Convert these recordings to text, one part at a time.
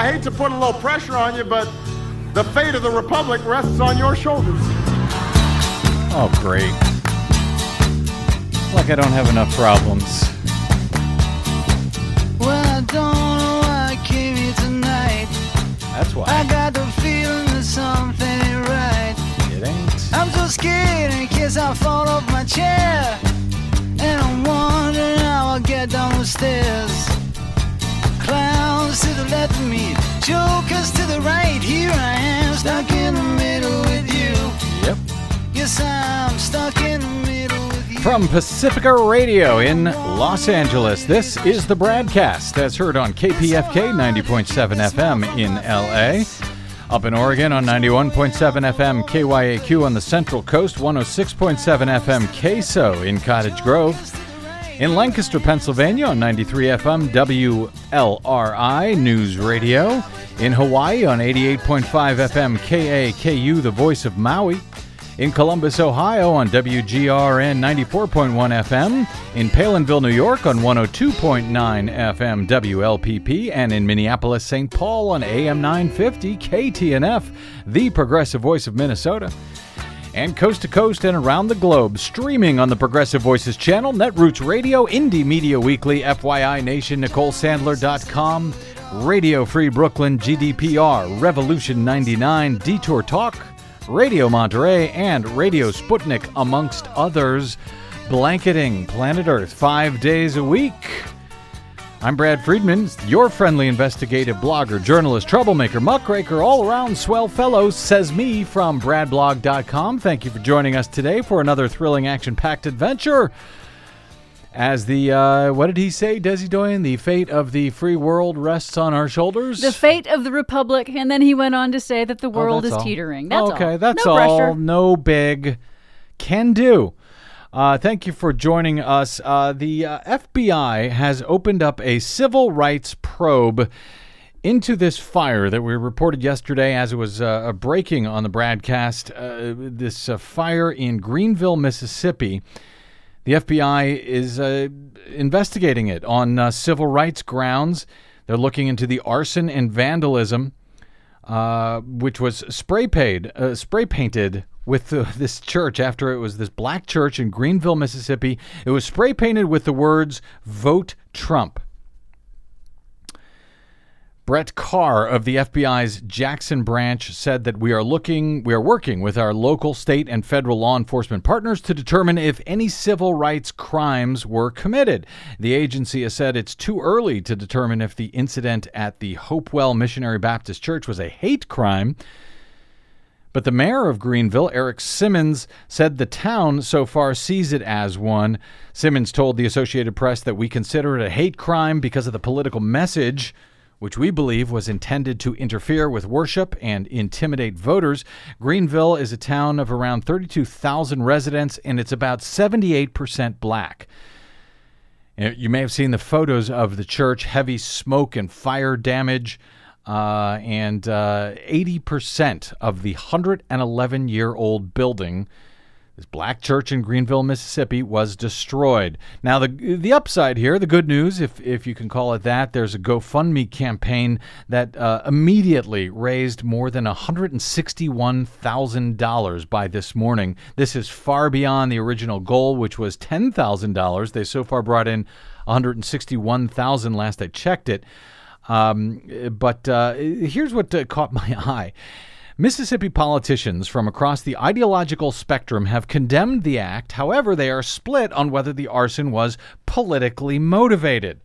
I hate to put a little pressure on you, but the fate of the republic rests on your shoulders. Oh, great. Like I don't have enough problems. Well, I don't know why I came here tonight. That's why. I got the feeling that something ain't right. It ain't. I'm so scared in case I fall off my chair. And I'm wondering how I'll get down the stairs. Clowns to the left of me, jokers to the right. Here I am, stuck in the middle with you. Yep. Yes, I'm stuck in the middle with you. From Pacifica Radio in Los Angeles, this is the BradCast, as heard on KPFK 90.7 FM in L.A., up in Oregon on 91.7 FM KYAQ on the Central Coast, 106.7 FM QUESO in Cottage Grove, in Lancaster, Pennsylvania on 93 FM WLRI News Radio, in Hawaii on 88.5 FM KAKU, the voice of Maui, in Columbus, Ohio on WGRN 94.1 FM, in Palinville, New York on 102.9 FM WLPP, and in Minneapolis, St. Paul on AM 950 KTNF, the progressive voice of Minnesota. And coast to coast and around the globe, streaming on the Progressive Voices channel, Netroots Radio, Indie Media Weekly, FYI Nation, NicoleSandler.com, Radio Free Brooklyn, GDPR, Revolution 99, Detour Talk, Radio Monterey, and Radio Sputnik, amongst others, blanketing planet Earth 5 days a week. I'm Brad Friedman, your friendly investigative blogger, journalist, troublemaker, muckraker, all-around swell fellow, says me from bradblog.com. Thank you for joining us today for another thrilling, action-packed adventure. As the, what did he say, Desi Doyen? The fate of the free world rests on our shoulders? The fate of the republic, and then he went on to say that the world is teetering. That's all. Okay, that's all. No big can do. Thank you for joining us. The FBI has opened up a civil rights probe into this fire that we reported yesterday as it was breaking on the BradCast, this fire in Greenville, Mississippi. The FBI is investigating it on civil rights grounds. They're looking into the arson and vandalism, which was spray painted with this church after it was this black church in Greenville, Mississippi. It was spray painted with the words, "Vote Trump." Brett Carr of the FBI's Jackson branch said that we are working with our local, state, and federal law enforcement partners to determine if any civil rights crimes were committed. The agency has said it's too early to determine if the incident at the Hopewell Missionary Baptist Church was a hate crime. But the mayor of Greenville, Eric Simmons, said the town so far sees it as one. Simmons told the Associated Press that we consider it a hate crime because of the political message, which we believe was intended to interfere with worship and intimidate voters. Greenville is a town of around 32,000 residents, and it's about 78% black. You may have seen the photos of the church, heavy smoke and fire damage, and 80% of the 111-year-old building, this black church in Greenville, Mississippi, was destroyed. Now, the upside here, the good news, if you can call it that, there's a GoFundMe campaign that immediately raised more than $161,000 by this morning. This is far beyond the original goal, which was $10,000. They so far brought in $161,000 last I checked it. But here's what caught my eye. Mississippi politicians from across the ideological spectrum have condemned the act. However, they are split on whether the arson was politically motivated.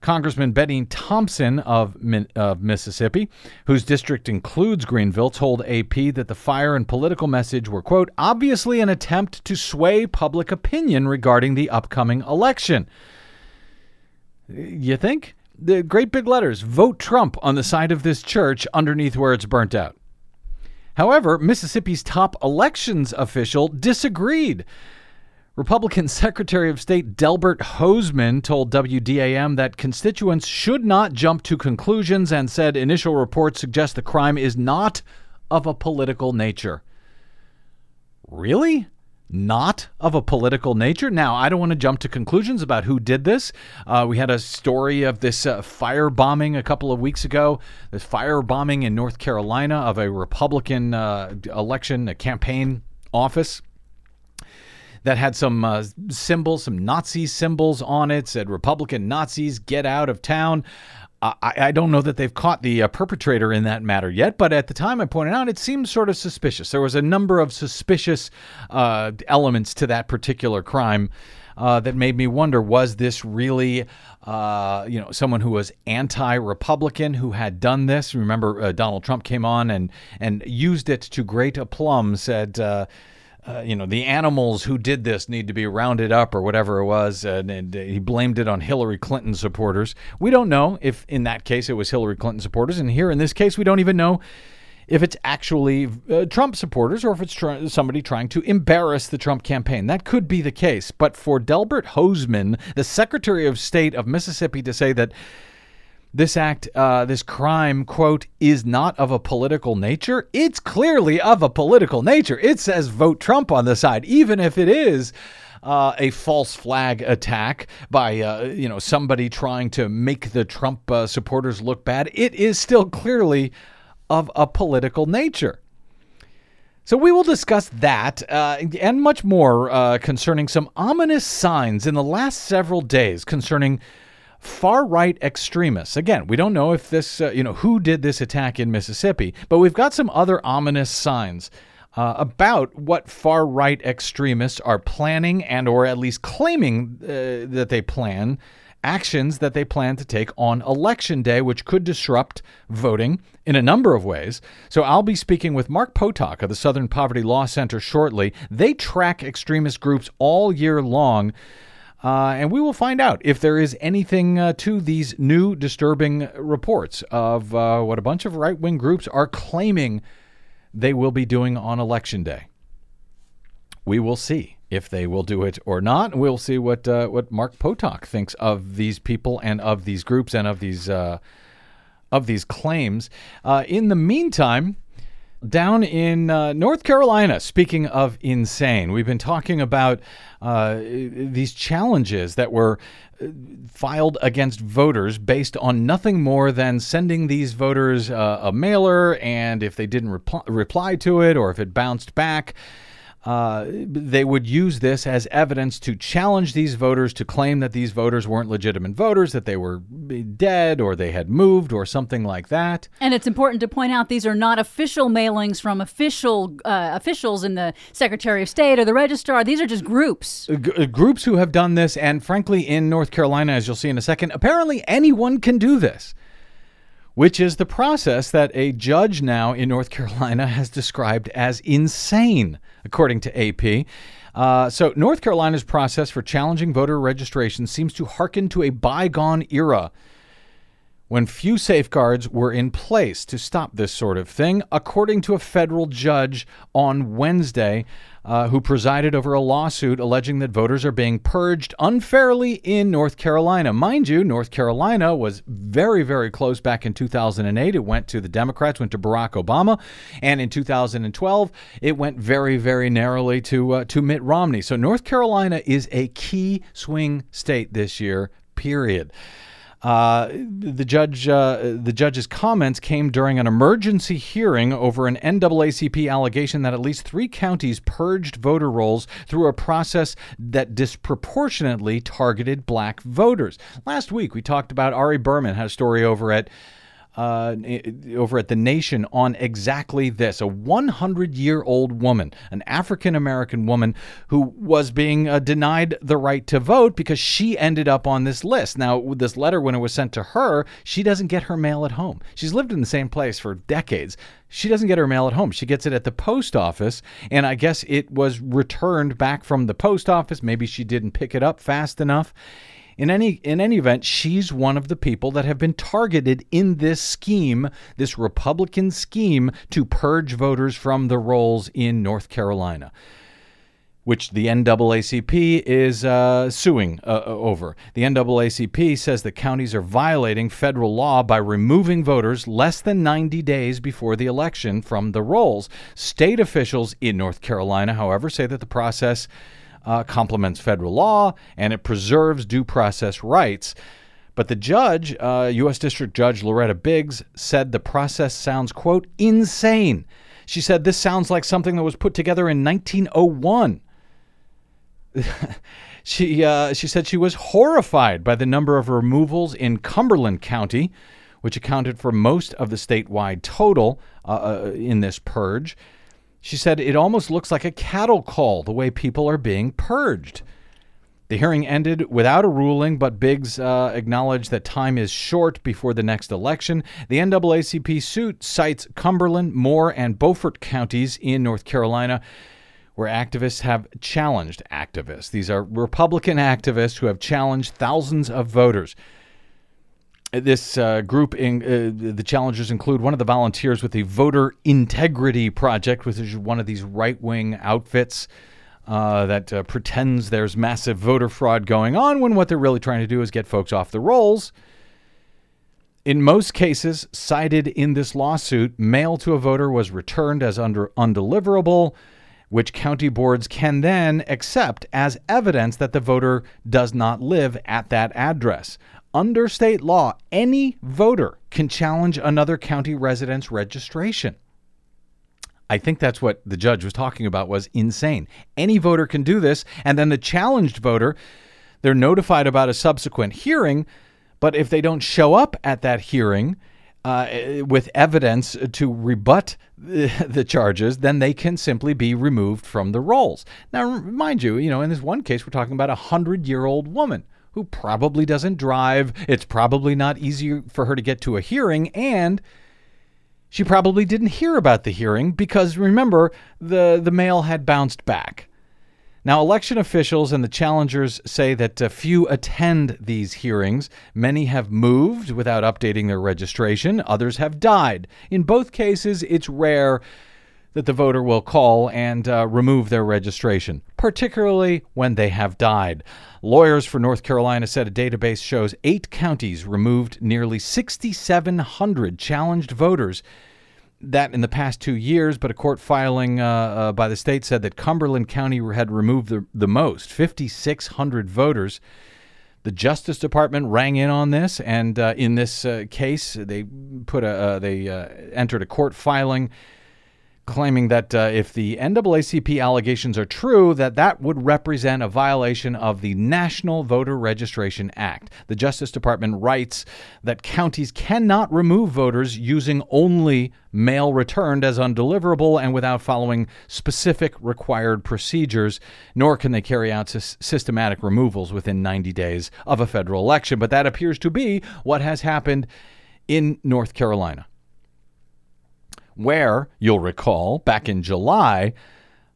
Congressman Benny Thompson of Mississippi, whose district includes Greenville, told AP that the fire and political message were, quote, obviously an attempt to sway public opinion regarding the upcoming election. You think? The great big letters, "Vote Trump," on the side of this church underneath where it's burnt out. However, Mississippi's top elections official disagreed. Republican Secretary of State Delbert Hoseman told WDAM that constituents should not jump to conclusions and said initial reports suggest the crime is not of a political nature. Really? not of a political nature. Now, I don't want to jump to conclusions about who did this. We had a story of this firebombing a couple of weeks ago, this firebombing in North Carolina of a Republican election, a campaign office that had some symbols, some Nazi symbols on it, said Republican Nazis, get out of town. I don't know that they've caught the perpetrator in that matter yet, but at the time I pointed out, it seemed sort of suspicious. There was a number of suspicious elements to that particular crime that made me wonder, was this really, someone who was anti-Republican who had done this? Remember, Donald Trump came on and used it to great aplomb, said, the animals who did this need to be rounded up or whatever it was. And he blamed it on Hillary Clinton supporters. We don't know if in that case it was Hillary Clinton supporters. And here in this case, we don't even know if it's actually Trump supporters or if it's somebody trying to embarrass the Trump campaign. That could be the case. But for Delbert Hoseman, the Secretary of State of Mississippi, to say that this act, this crime, quote, is not of a political nature. It's clearly of a political nature. It says vote Trump on the side, even if it is a false flag attack by, somebody trying to make the Trump supporters look bad. It is still clearly of a political nature. So we will discuss that and much more concerning some ominous signs in the last several days concerning far-right extremists. Again, we don't know if this, who did this attack in Mississippi, but we've got some other ominous signs about what far-right extremists are planning and or at least claiming that they plan, actions that they plan to take on Election Day, which could disrupt voting in a number of ways. So I'll be speaking with Mark Potok of the Southern Poverty Law Center shortly. They track extremist groups all year long. And we will find out if there is anything to these new disturbing reports of what a bunch of right-wing groups are claiming they will be doing on Election Day. We will see if they will do it or not. We'll see what Mark Potok thinks of these people and of these groups and of these claims. In the meantime, down in North Carolina, speaking of insane, we've been talking about these challenges that were filed against voters based on nothing more than sending these voters a mailer, and if they didn't reply to it or if it bounced back, they would use this as evidence to challenge these voters, to claim that these voters weren't legitimate voters, that they were dead or they had moved or something like that. And it's important to point out these are not official mailings from official officials in the Secretary of State or the Registrar. These are just groups. Groups who have done this. And frankly, in North Carolina, as you'll see in a second, apparently anyone can do this, which is the process that a judge now in North Carolina has described as insane, according to AP. So North Carolina's process for challenging voter registration seems to hearken to a bygone era when few safeguards were in place to stop this sort of thing, according to a federal judge on Wednesday who presided over a lawsuit alleging that voters are being purged unfairly in North Carolina. Mind you, North Carolina was very, very close back in 2008. It went to the Democrats, went to Barack Obama. And in 2012, it went very, very narrowly to Mitt Romney. So North Carolina is a key swing state this year, period. The judge's comments came during an emergency hearing over an NAACP allegation that at least three counties purged voter rolls through a process that disproportionately targeted black voters. Last week, we talked about Ari Berman had a story over at The Nation on exactly this. A 100-year-old woman, an African-American woman who was being denied the right to vote because she ended up on this list. Now, with this letter, when it was sent to her, she doesn't get her mail at home. She's lived in the same place for decades. She doesn't get her mail at home. She gets it at the post office, and I guess it was returned back from the post office. Maybe she didn't pick it up fast enough. In any event, she's one of the people that have been targeted in this scheme, this Republican scheme to purge voters from the rolls in North Carolina. which the NAACP is suing over. The NAACP says the counties are violating federal law by removing voters less than 90 days before the election from the rolls. State officials in North Carolina, however, say that the process complements federal law and it preserves due process rights. But the judge, U.S. District Judge Loretta Biggs, said the process sounds, quote, insane. She said this sounds like something that was put together in 1901. She said she was horrified by the number of removals in Cumberland County, which accounted for most of the statewide total in this purge. She said it almost looks like a cattle call, the way people are being purged. The hearing ended without a ruling, but Biggs acknowledged that time is short before the next election. The NAACP suit cites Cumberland, Moore, and Beaufort counties in North Carolina, where activists have challenged activists. These are Republican activists who have challenged thousands of voters. This group, the challengers include one of the volunteers with the Voter Integrity Project, which is one of these right-wing outfits that pretends there's massive voter fraud going on when what they're really trying to do is get folks off the rolls. In most cases cited in this lawsuit, mail to a voter was returned as undeliverable, which county boards can then accept as evidence that the voter does not live at that address. Under state law, any voter can challenge another county resident's registration. I think that's what the judge was talking about was insane. Any voter can do this, and then the challenged voter, they're notified about a subsequent hearing, but if they don't show up at that hearing with evidence to rebut the charges, then they can simply be removed from the rolls. Now, mind you, in this one case, we're talking about a 100-year-old woman who probably doesn't drive. It's probably not easy for her to get to a hearing, and she probably didn't hear about the hearing because, remember, the mail had bounced back. Now, election officials and the challengers say that few attend these hearings. Many have moved without updating their registration. Others have died. In both cases, it's rare that the voter will call and remove their registration, particularly when they have died. Lawyers for North Carolina said a database shows 8 counties removed nearly 6,700 challenged voters. That in the past 2 years, but a court filing by the state said that Cumberland County had removed the most, 5,600 voters. The Justice Department rang in on this, and in this case, they put entered a court filing claiming that if the NAACP allegations are true, that would represent a violation of the National Voter Registration Act. The Justice Department writes that counties cannot remove voters using only mail returned as undeliverable and without following specific required procedures, nor can they carry out systematic removals within 90 days of a federal election. But that appears to be what has happened in North Carolina, where, you'll recall, back in July,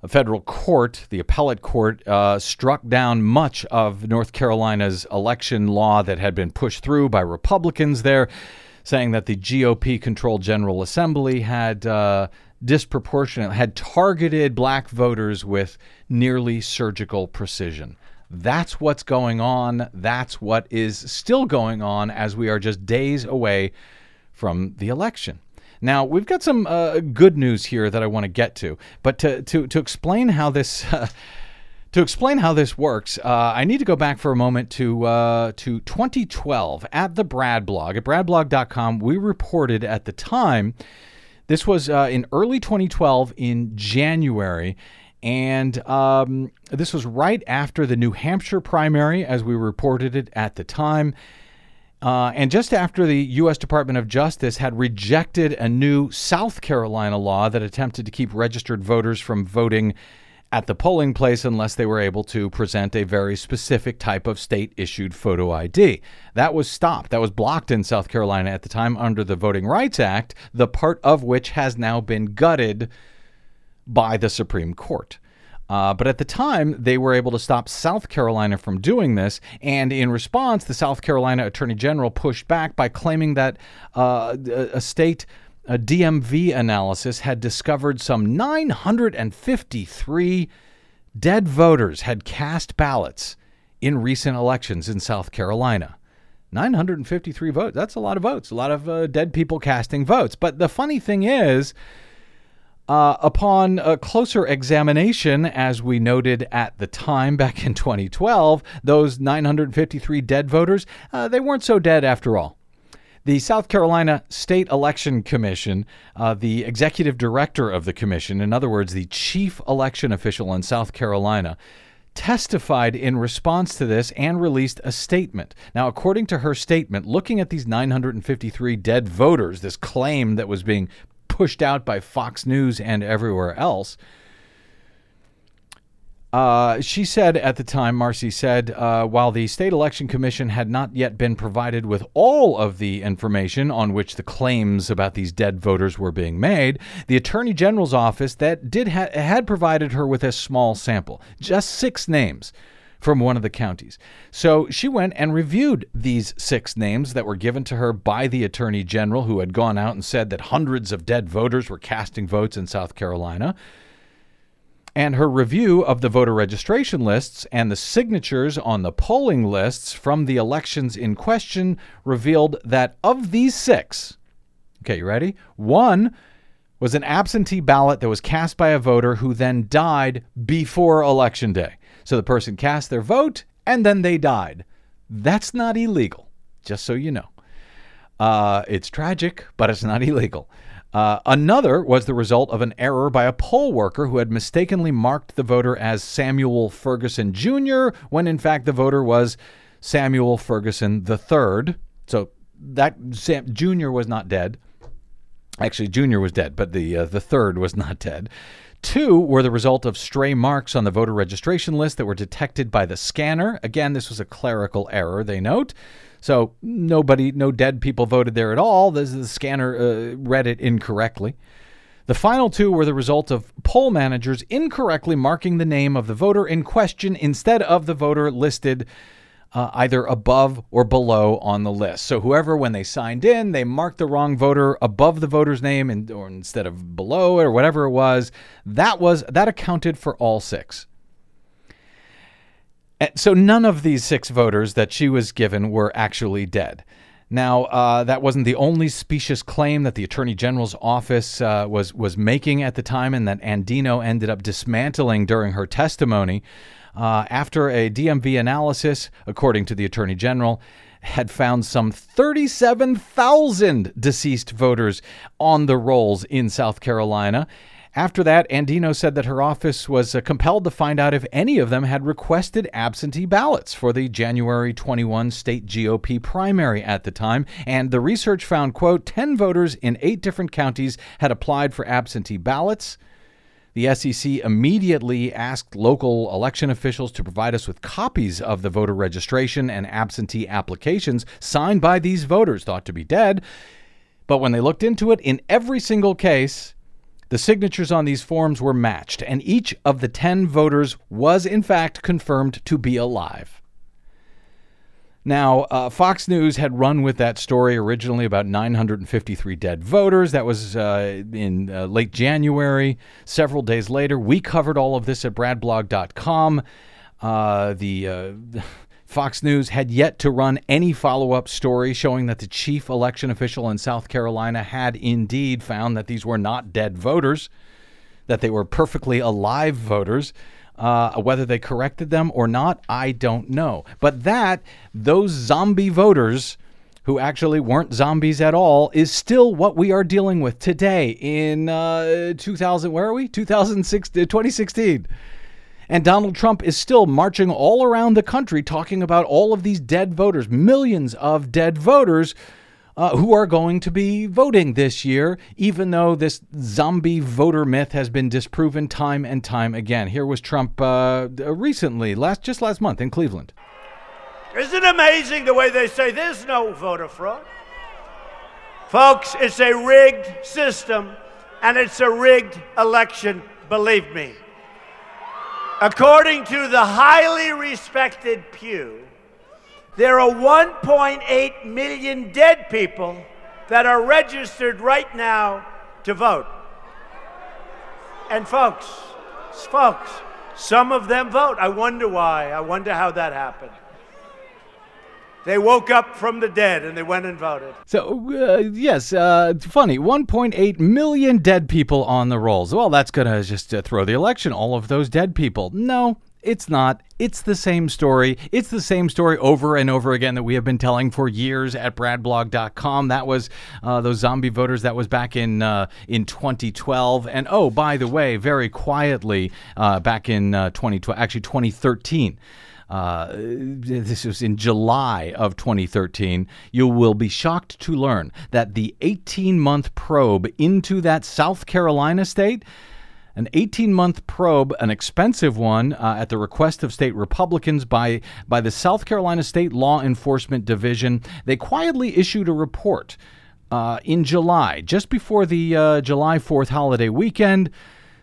a federal court, the appellate court, struck down much of North Carolina's election law that had been pushed through by Republicans there, saying that the GOP-controlled General Assembly had had targeted black voters with nearly surgical precision. That's what's going on. That's what is still going on as we are just days away from the election. Now, we've got some good news here that I want to get to, but to explain how this works, I need to go back for a moment to 2012 at the Brad blog at bradblog.com. We reported at the time, this was in early 2012 in January, and this was right after the New Hampshire primary, as we reported it at the time. And just after the U.S. Department of Justice had rejected a new South Carolina law that attempted to keep registered voters from voting at the polling place unless they were able to present a very specific type of state-issued photo ID. That was stopped. That was blocked in South Carolina at the time under the Voting Rights Act, the part of which has now been gutted by the Supreme Court. But at the time, they were able to stop South Carolina from doing this. And in response, the South Carolina Attorney General pushed back by claiming that a DMV analysis had discovered some 953 Dead voters had cast ballots in recent elections in South Carolina. 953 votes. That's a lot of votes. A lot of dead people casting votes. But the funny thing is, upon a closer examination, as we noted at the time back in 2012, those 953 dead voters, they weren't so dead after all. The South Carolina State Election Commission, the executive director of the commission, in other words, the chief election official in South Carolina, testified in response to this and released a statement. Now, according to her statement, looking at these 953 dead voters, this claim that was being pushed out by Fox News and everywhere else. She said at the time, Marcy said, while the State Election Commission had not yet been provided with all of the information on which the claims about these dead voters were being made, the Attorney General's office that had provided her with a small sample, just 6 names from one of the counties. So she went and reviewed these 6 names that were given to her by the Attorney General, who had gone out and said that hundreds of dead voters were casting votes in South Carolina. And her review of the voter registration lists and the signatures on the polling lists from the elections in question revealed that of these 6, okay, you ready? 1 was an absentee ballot that was cast by a voter who then died before Election Day. So the person cast their vote and then they died. That's not illegal, just so you know. It's tragic, but it's not illegal. Another was the result of an error by a poll worker who had mistakenly marked the voter as Samuel Ferguson Jr., when in fact the voter was Samuel Ferguson III. So that Sam Jr. was not dead. Actually, Jr. was dead, but the third was not dead. 2 were the result of stray marks on the voter registration list that were detected by the scanner. Again, this was a clerical error, they note. So no dead people voted there at all. The scanner read it incorrectly. The final 2 were the result of poll managers incorrectly marking the name of the voter in question instead of the voter listed either above or below on the list. So whoever, when they signed in, they marked the wrong voter above the voter's name or instead of below or whatever it was. That accounted for all 6. So none of these 6 voters that she was given were actually dead. Now, that wasn't the only specious claim that the Attorney General's office was making at the time, and that Andino ended up dismantling during her testimony. After a DMV analysis, according to the Attorney General, had found some 37,000 deceased voters on the rolls in South Carolina. After that, Andino said that her office was compelled to find out if any of them had requested absentee ballots for the January 21 state GOP primary at the time. And the research found, quote, 10 voters in 8 different counties had applied for absentee ballots. The SEC immediately asked local election officials to provide us with copies of the voter registration and absentee applications signed by these voters thought to be dead. But when they looked into it, in every single case, the signatures on these forms were matched, and each of the 10 voters was, in fact, confirmed to be alive. Now, Fox News had run with that story originally about 953 dead voters. That was in late January. Several days later, we covered all of this at bradblog.com. Fox News had yet to run any follow-up story showing that the chief election official in South Carolina had indeed found that these were not dead voters, that they were perfectly alive voters. Whether they corrected them or not, I don't know. But those zombie voters who actually weren't zombies at all is still what we are dealing with today in 2016. And Donald Trump is still marching all around the country talking about all of these dead voters, millions of dead voters who are going to be voting this year, even though this zombie voter myth has been disproven time and time again. Here was Trump recently, just last month in Cleveland. Isn't it amazing the way they say there's no voter fraud? Folks, it's a rigged system, and it's a rigged election, believe me. According to the highly respected Pew, there are 1.8 million dead people that are registered right now to vote. And folks, Some of them vote. I wonder why. I wonder how that happened. They woke up from the dead and they went and voted. So, funny, 1.8 million dead people on the rolls. Well, that's going to just throw the election, all of those dead people. No, it's not. It's the same story. It's the same story over and over again that we have been telling for years at bradblog.com. That was those zombie voters. That was back in 2012. And, oh, by the way, very quietly back in 2013. This was in July of 2013, you will be shocked to learn that the 18-month probe into that South Carolina state, an 18-month probe, an expensive one at the request of state Republicans by the South Carolina State Law Enforcement Division, they quietly issued a report in July, just before the July 4th holiday weekend,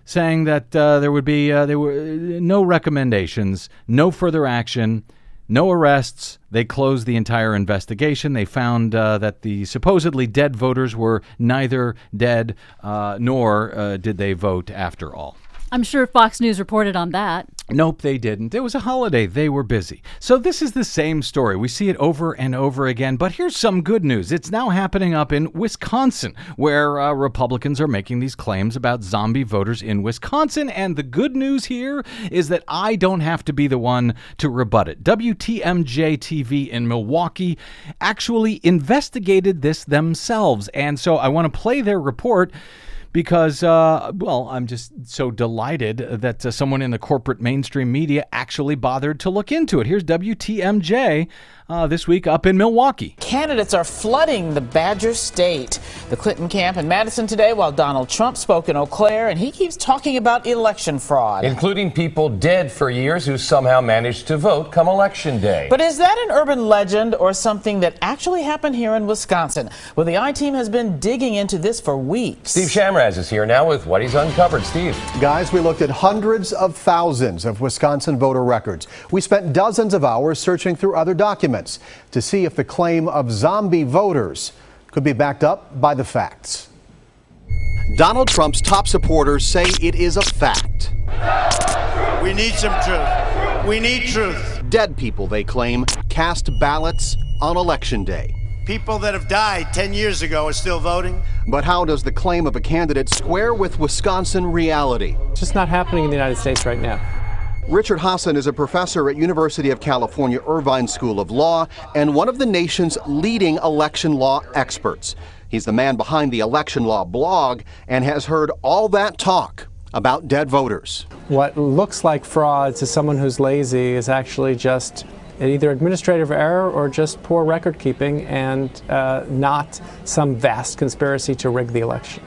saying that there would be there were no recommendations, no further action, no arrests. They closed the entire investigation. They found that the supposedly dead voters were neither dead nor did they vote after all. I'm sure Fox News reported on that. Nope, they didn't. It was a holiday. They were busy. So this is the same story. We see it over and over again. But here's some good news. It's now happening up in Wisconsin, where Republicans are making these claims about zombie voters in Wisconsin. And the good news here is that I don't have to be the one to rebut it. WTMJ-TV in Milwaukee actually investigated this themselves. And so I want to play their report, because, I'm just so delighted that someone in the corporate mainstream media actually bothered to look into it. Here's WTMJ this week up in Milwaukee. Candidates are flooding the Badger State. The Clinton camp in Madison today, while Donald Trump spoke in Eau Claire, and he keeps talking about election fraud. Including people dead for years who somehow managed to vote come election day. But is that an urban legend or something that actually happened here in Wisconsin? Well, the I-Team has been digging into this for weeks. Steve Shamraz is here now with what he's uncovered. Steve. Guys, we looked at hundreds of thousands of Wisconsin voter records. We spent dozens of hours searching through other documents to see if the claim of zombie voters could be backed up by the facts. Donald Trump's top supporters say it is a fact. We need some truth. We need truth. Dead people, they claim, cast ballots on Election Day. People that have died 10 years ago are still voting. But how does the claim of a candidate square with Wisconsin reality? It's just not happening in the United States right now. Richard Hassan is a professor at University of California, Irvine School of Law, and one of the nation's leading election law experts. He's the man behind the election law blog and has heard all that talk about dead voters. What looks like fraud to someone who's lazy is actually just either administrative error or just poor record keeping, and not some vast conspiracy to rig the election.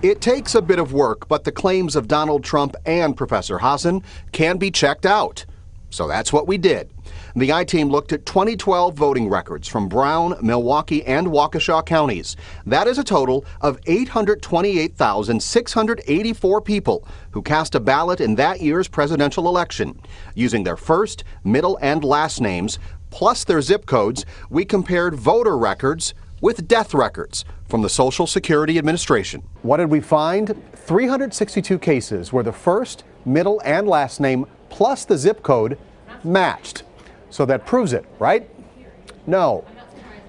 It takes a bit of work, but the claims of Donald Trump and Professor Hassan can be checked out. So that's what we did. The I-Team looked at 2012 voting records from Brown, Milwaukee, and Waukesha counties. That is a total of 828,684 people who cast a ballot in that year's presidential election. Using their first, middle, and last names, plus their zip codes, we compared voter records with death records from the Social Security Administration. What did we find? 362 cases where the first, middle, and last name plus the zip code matched. So that proves it, right? No.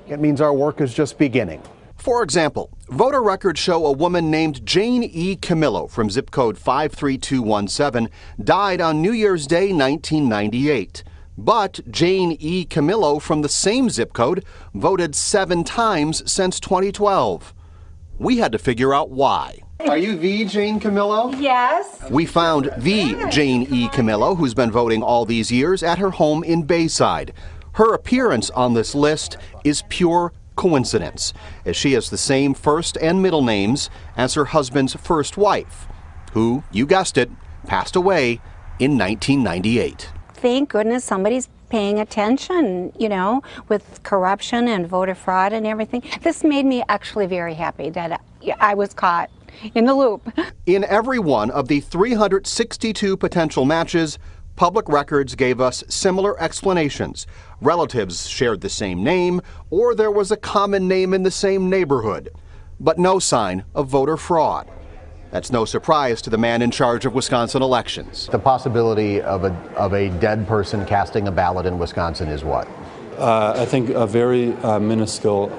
It means our work is just beginning. For example, voter records show a woman named Jane E. Camillo from zip code 53217 died on New Year's Day 1998. But Jane E. Camillo from the same zip code voted 7 times since 2012. We had to figure out why. Are you the Jane Camillo? Yes. We found the Jane E. Camillo, who's been voting all these years, at her home in Bayside. Her appearance on this list is pure coincidence, as she has the same first and middle names as her husband's first wife, who, you guessed it, passed away in 1998. Thank goodness somebody's paying attention, you know, with corruption and voter fraud and everything. This made me actually very happy that I was caught in the loop. In every one of the 362 potential matches, public records gave us similar explanations. Relatives shared the same name, or there was a common name in the same neighborhood, but no sign of voter fraud. That's no surprise to the man in charge of Wisconsin elections. The possibility of a dead person casting a ballot in Wisconsin is what? I think a very minuscule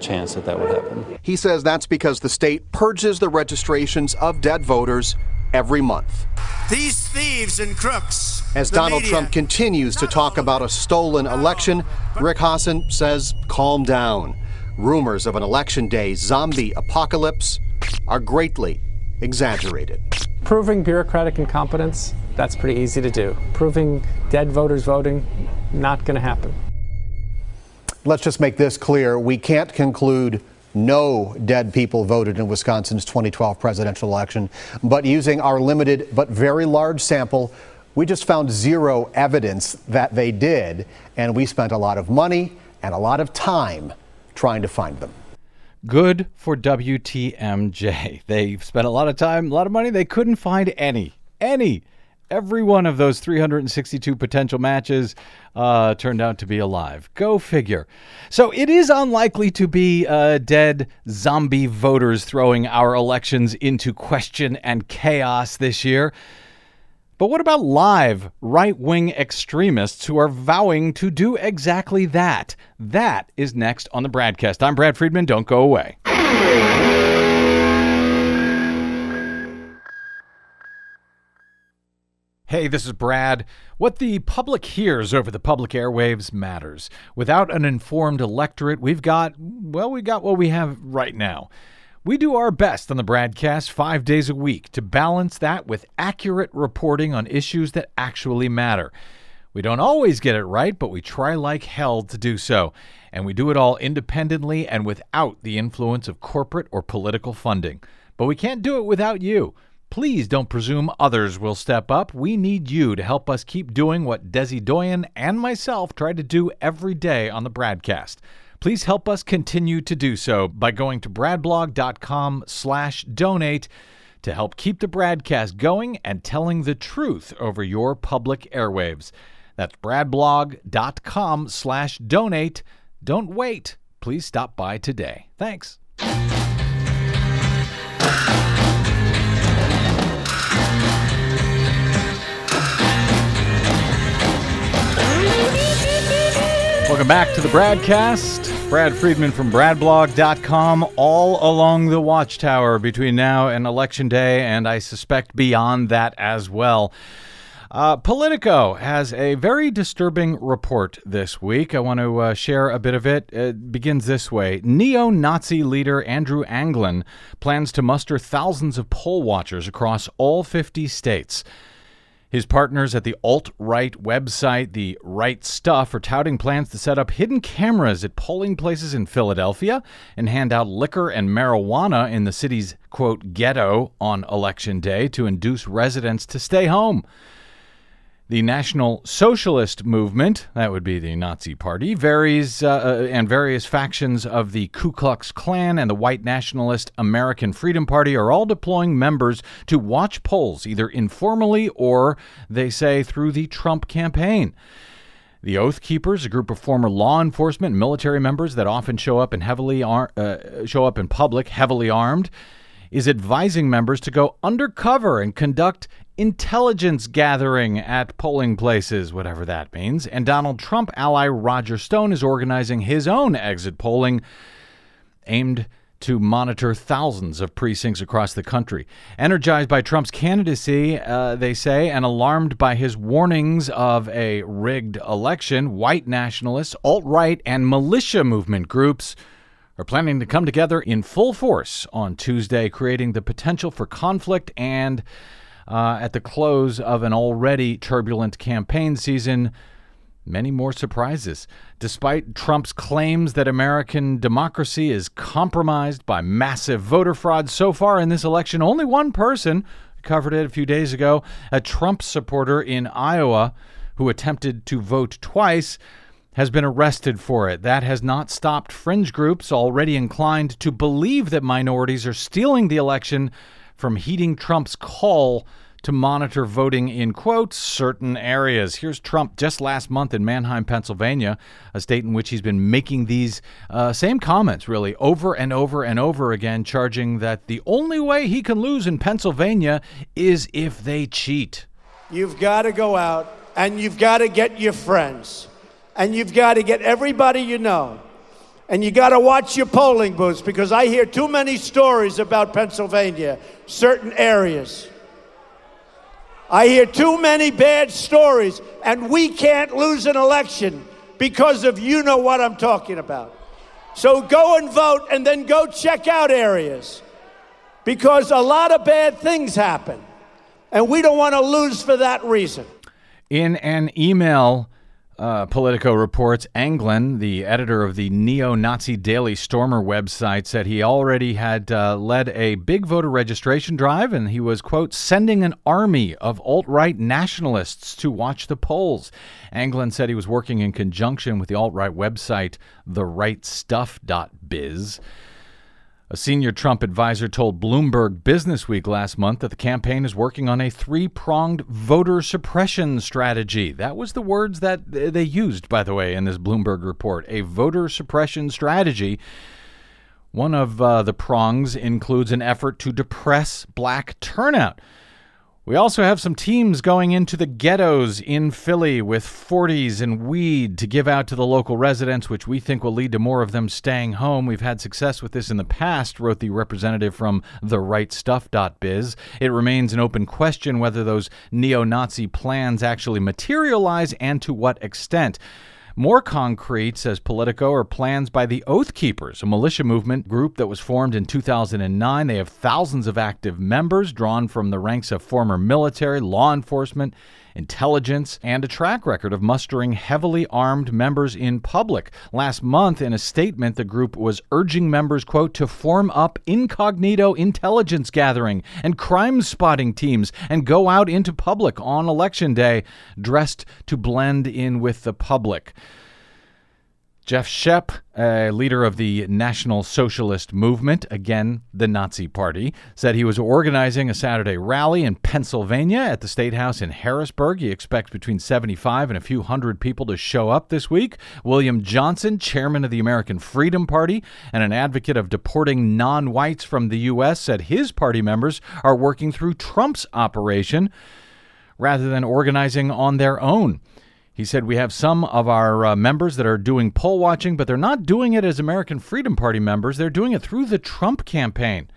chance that would happen. He says that's because the state purges the registrations of dead voters every month. These thieves and crooks. As Donald Trump continues to talk about a stolen election, Rick Hasen says, calm down. Rumors of an election day zombie apocalypse are greatly exaggerated. Proving bureaucratic incompetence, that's pretty easy to do. Proving dead voters voting, not going to happen. Let's just make this clear. We can't conclude no dead people voted in Wisconsin's 2012 presidential election, but using our limited but very large sample, we just found zero evidence that they did, and we spent a lot of money and a lot of time trying to find them. Good for WTMJ. They spent a lot of time, a lot of money. They couldn't find any. Every one of those 362 potential matches turned out to be alive. Go figure. So it is unlikely to be dead zombie voters throwing our elections into question and chaos this year. But what about live right-wing extremists who are vowing to do exactly that? That is next on the BradCast. I'm Brad Friedman. Don't go away. Hey, this is Brad. What the public hears over the public airwaves matters. Without an informed electorate, we've got what we have right now. We do our best on the BradCast 5 days a week to balance that with accurate reporting on issues that actually matter. We don't always get it right, but we try like hell to do so. And we do it all independently and without the influence of corporate or political funding. But we can't do it without you. Please don't presume others will step up. We need you to help us keep doing what Desi Doyen and myself try to do every day on the BradCast. Please help us continue to do so by going to bradblog.com/donate to help keep the BradCast going and telling the truth over your public airwaves. That's bradblog.com/donate. Don't wait. Please stop by today. Thanks. Welcome back to the BradCast. Brad Friedman from bradblog.com, all along the watchtower between now and Election Day, and I suspect beyond that as well. Politico has a very disturbing report this week. I want to share a bit of it. It begins this way. Neo-Nazi leader Andrew Anglin plans to muster thousands of poll watchers across all 50 states. His partners at the alt-right website, The Right Stuff, are touting plans to set up hidden cameras at polling places in Philadelphia and hand out liquor and marijuana in the city's, quote, ghetto on Election Day to induce residents to stay home. The National Socialist Movement, that would be the Nazi Party, various factions of the Ku Klux Klan and the white nationalist American Freedom Party are all deploying members to watch polls, either informally or, they say, through the Trump campaign. The Oath Keepers, a group of former law enforcement and military members that often show up in public, heavily armed, is advising members to go undercover and conduct intelligence gathering at polling places, whatever that means. And Donald Trump ally Roger Stone is organizing his own exit polling aimed to monitor thousands of precincts across the country. Energized by Trump's candidacy, they say, and alarmed by his warnings of a rigged election, white nationalists, alt-right, and militia movement groups are planning to come together in full force on Tuesday, creating the potential for conflict and, at the close of an already turbulent campaign season, many more surprises. Despite Trump's claims that American democracy is compromised by massive voter fraud, so far in this election, only one person covered it a few days ago, a Trump supporter in Iowa who attempted to vote twice, has been arrested for it. That has not stopped fringe groups already inclined to believe that minorities are stealing the election from heeding Trump's call to monitor voting in, quote, certain areas. Here's Trump just last month in Manheim, Pennsylvania, a state in which he's been making these same comments, really, over and over and over again, charging that the only way he can lose in Pennsylvania is if they cheat. You've got to go out and you've got to get your friends and you've got to get everybody you know. And you gotta watch your polling booths because I hear too many stories about Pennsylvania, certain areas. I hear too many bad stories, and we can't lose an election because of you know what I'm talking about. So go and vote and then go check out areas because a lot of bad things happen and we don't wanna lose for that reason. In an email, Politico reports Anglin, the editor of the neo-Nazi Daily Stormer website, said he already had led a big voter registration drive and he was, quote, sending an army of alt-right nationalists to watch the polls. Anglin said he was working in conjunction with the alt-right website, therightstuff.biz. A senior Trump advisor told Bloomberg Businessweek last month that the campaign is working on a three-pronged voter suppression strategy. That was the words that they used, by the way, in this Bloomberg report, a voter suppression strategy. One of the prongs includes an effort to depress black turnout. We also have some teams going into the ghettos in Philly with 40s and weed to give out to the local residents, which we think will lead to more of them staying home. We've had success with this in the past, wrote the representative from therightstuff.biz. It remains an open question whether those neo-Nazi plans actually materialize and to what extent. More concrete, says Politico, are plans by the Oath Keepers, a militia movement group that was formed in 2009. They have thousands of active members drawn from the ranks of former military, law enforcement, intelligence, and a track record of mustering heavily armed members in public. Last month, in a statement, the group was urging members, quote, to form up incognito intelligence gathering and crime spotting teams and go out into public on election day dressed to blend in with the public. Jeff Schepp, a leader of the National Socialist Movement, again, the Nazi Party, said he was organizing a Saturday rally in Pennsylvania at the State House in Harrisburg. He expects between 75 and a few hundred people to show up this week. William Johnson, chairman of the American Freedom Party and an advocate of deporting non-whites from the U.S., said his party members are working through Trump's operation rather than organizing on their own. He said, we have some of our members that are doing poll watching, but they're not doing it as American Freedom Party members. They're doing it through the Trump campaign.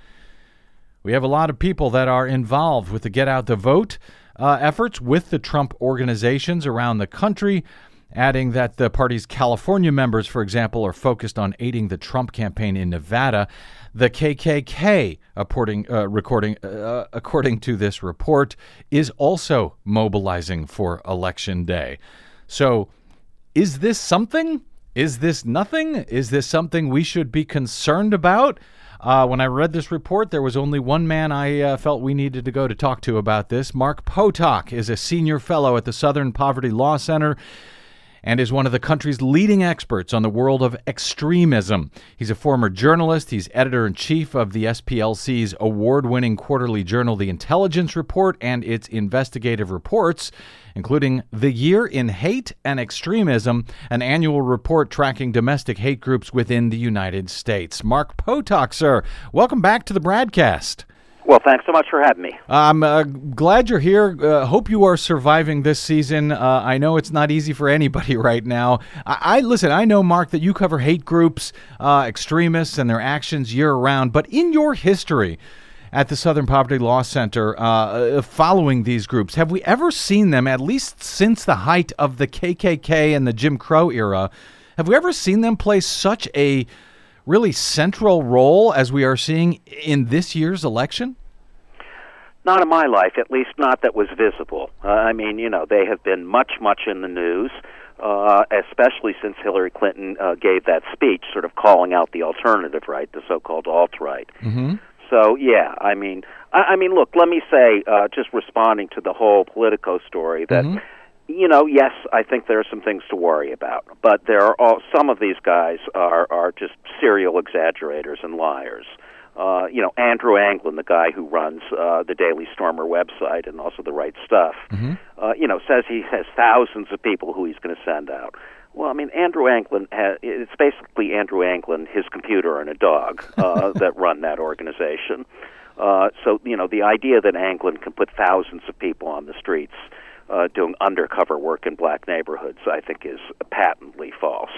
We have a lot of people that are involved with the Get Out the Vote efforts with the Trump organizations around the country, adding that the party's California members, for example, are focused on aiding the Trump campaign in Nevada. The KKK, according to this report, is also mobilizing for Election Day. So is this something? Is this nothing? Is this something we should be concerned about? When I read this report, there was only one man I felt we needed to go to talk to about this. Mark Potok is a senior fellow at the Southern Poverty Law Center and is one of the country's leading experts on the world of extremism. He's a former journalist. He's editor-in-chief of the SPLC's award-winning quarterly journal, The Intelligence Report, and its investigative reports, including The Year in Hate and Extremism, an annual report tracking domestic hate groups within the United States. Mark Potok, sir, welcome back to the BradCast. Well, thanks so much for having me. I'm glad you're here. Hope you are surviving this season. I know it's not easy for anybody right now. Listen, I know, Mark, that you cover hate groups, extremists, and their actions year-round. But in your history at the Southern Poverty Law Center, following these groups, have we ever seen them, at least since the height of the KKK and the Jim Crow era, have we ever seen them play such a really central role as we are seeing in this year's election? Not in my life, at least not that was visible. I mean, you know, they have been much, much in the news, especially since Hillary Clinton gave that speech sort of calling out the alternative right, the so-called alt-right. Mm-hmm. So, yeah, I mean, look, let me say, just responding to the whole Politico story, that mm-hmm. You know, yes, I think there are some things to worry about, but there are some of these guys are just serial exaggerators and liars. Andrew Anglin, the guy who runs the Daily Stormer website and also The Right Stuff, says he has thousands of people who he's going to send out. Well, I mean, Andrew Anglin, it's basically Andrew Anglin, his computer, and a dog that run that organization. So, the idea that Anglin can put thousands of people on the streets doing undercover work in black neighborhoods, I think, is patently false.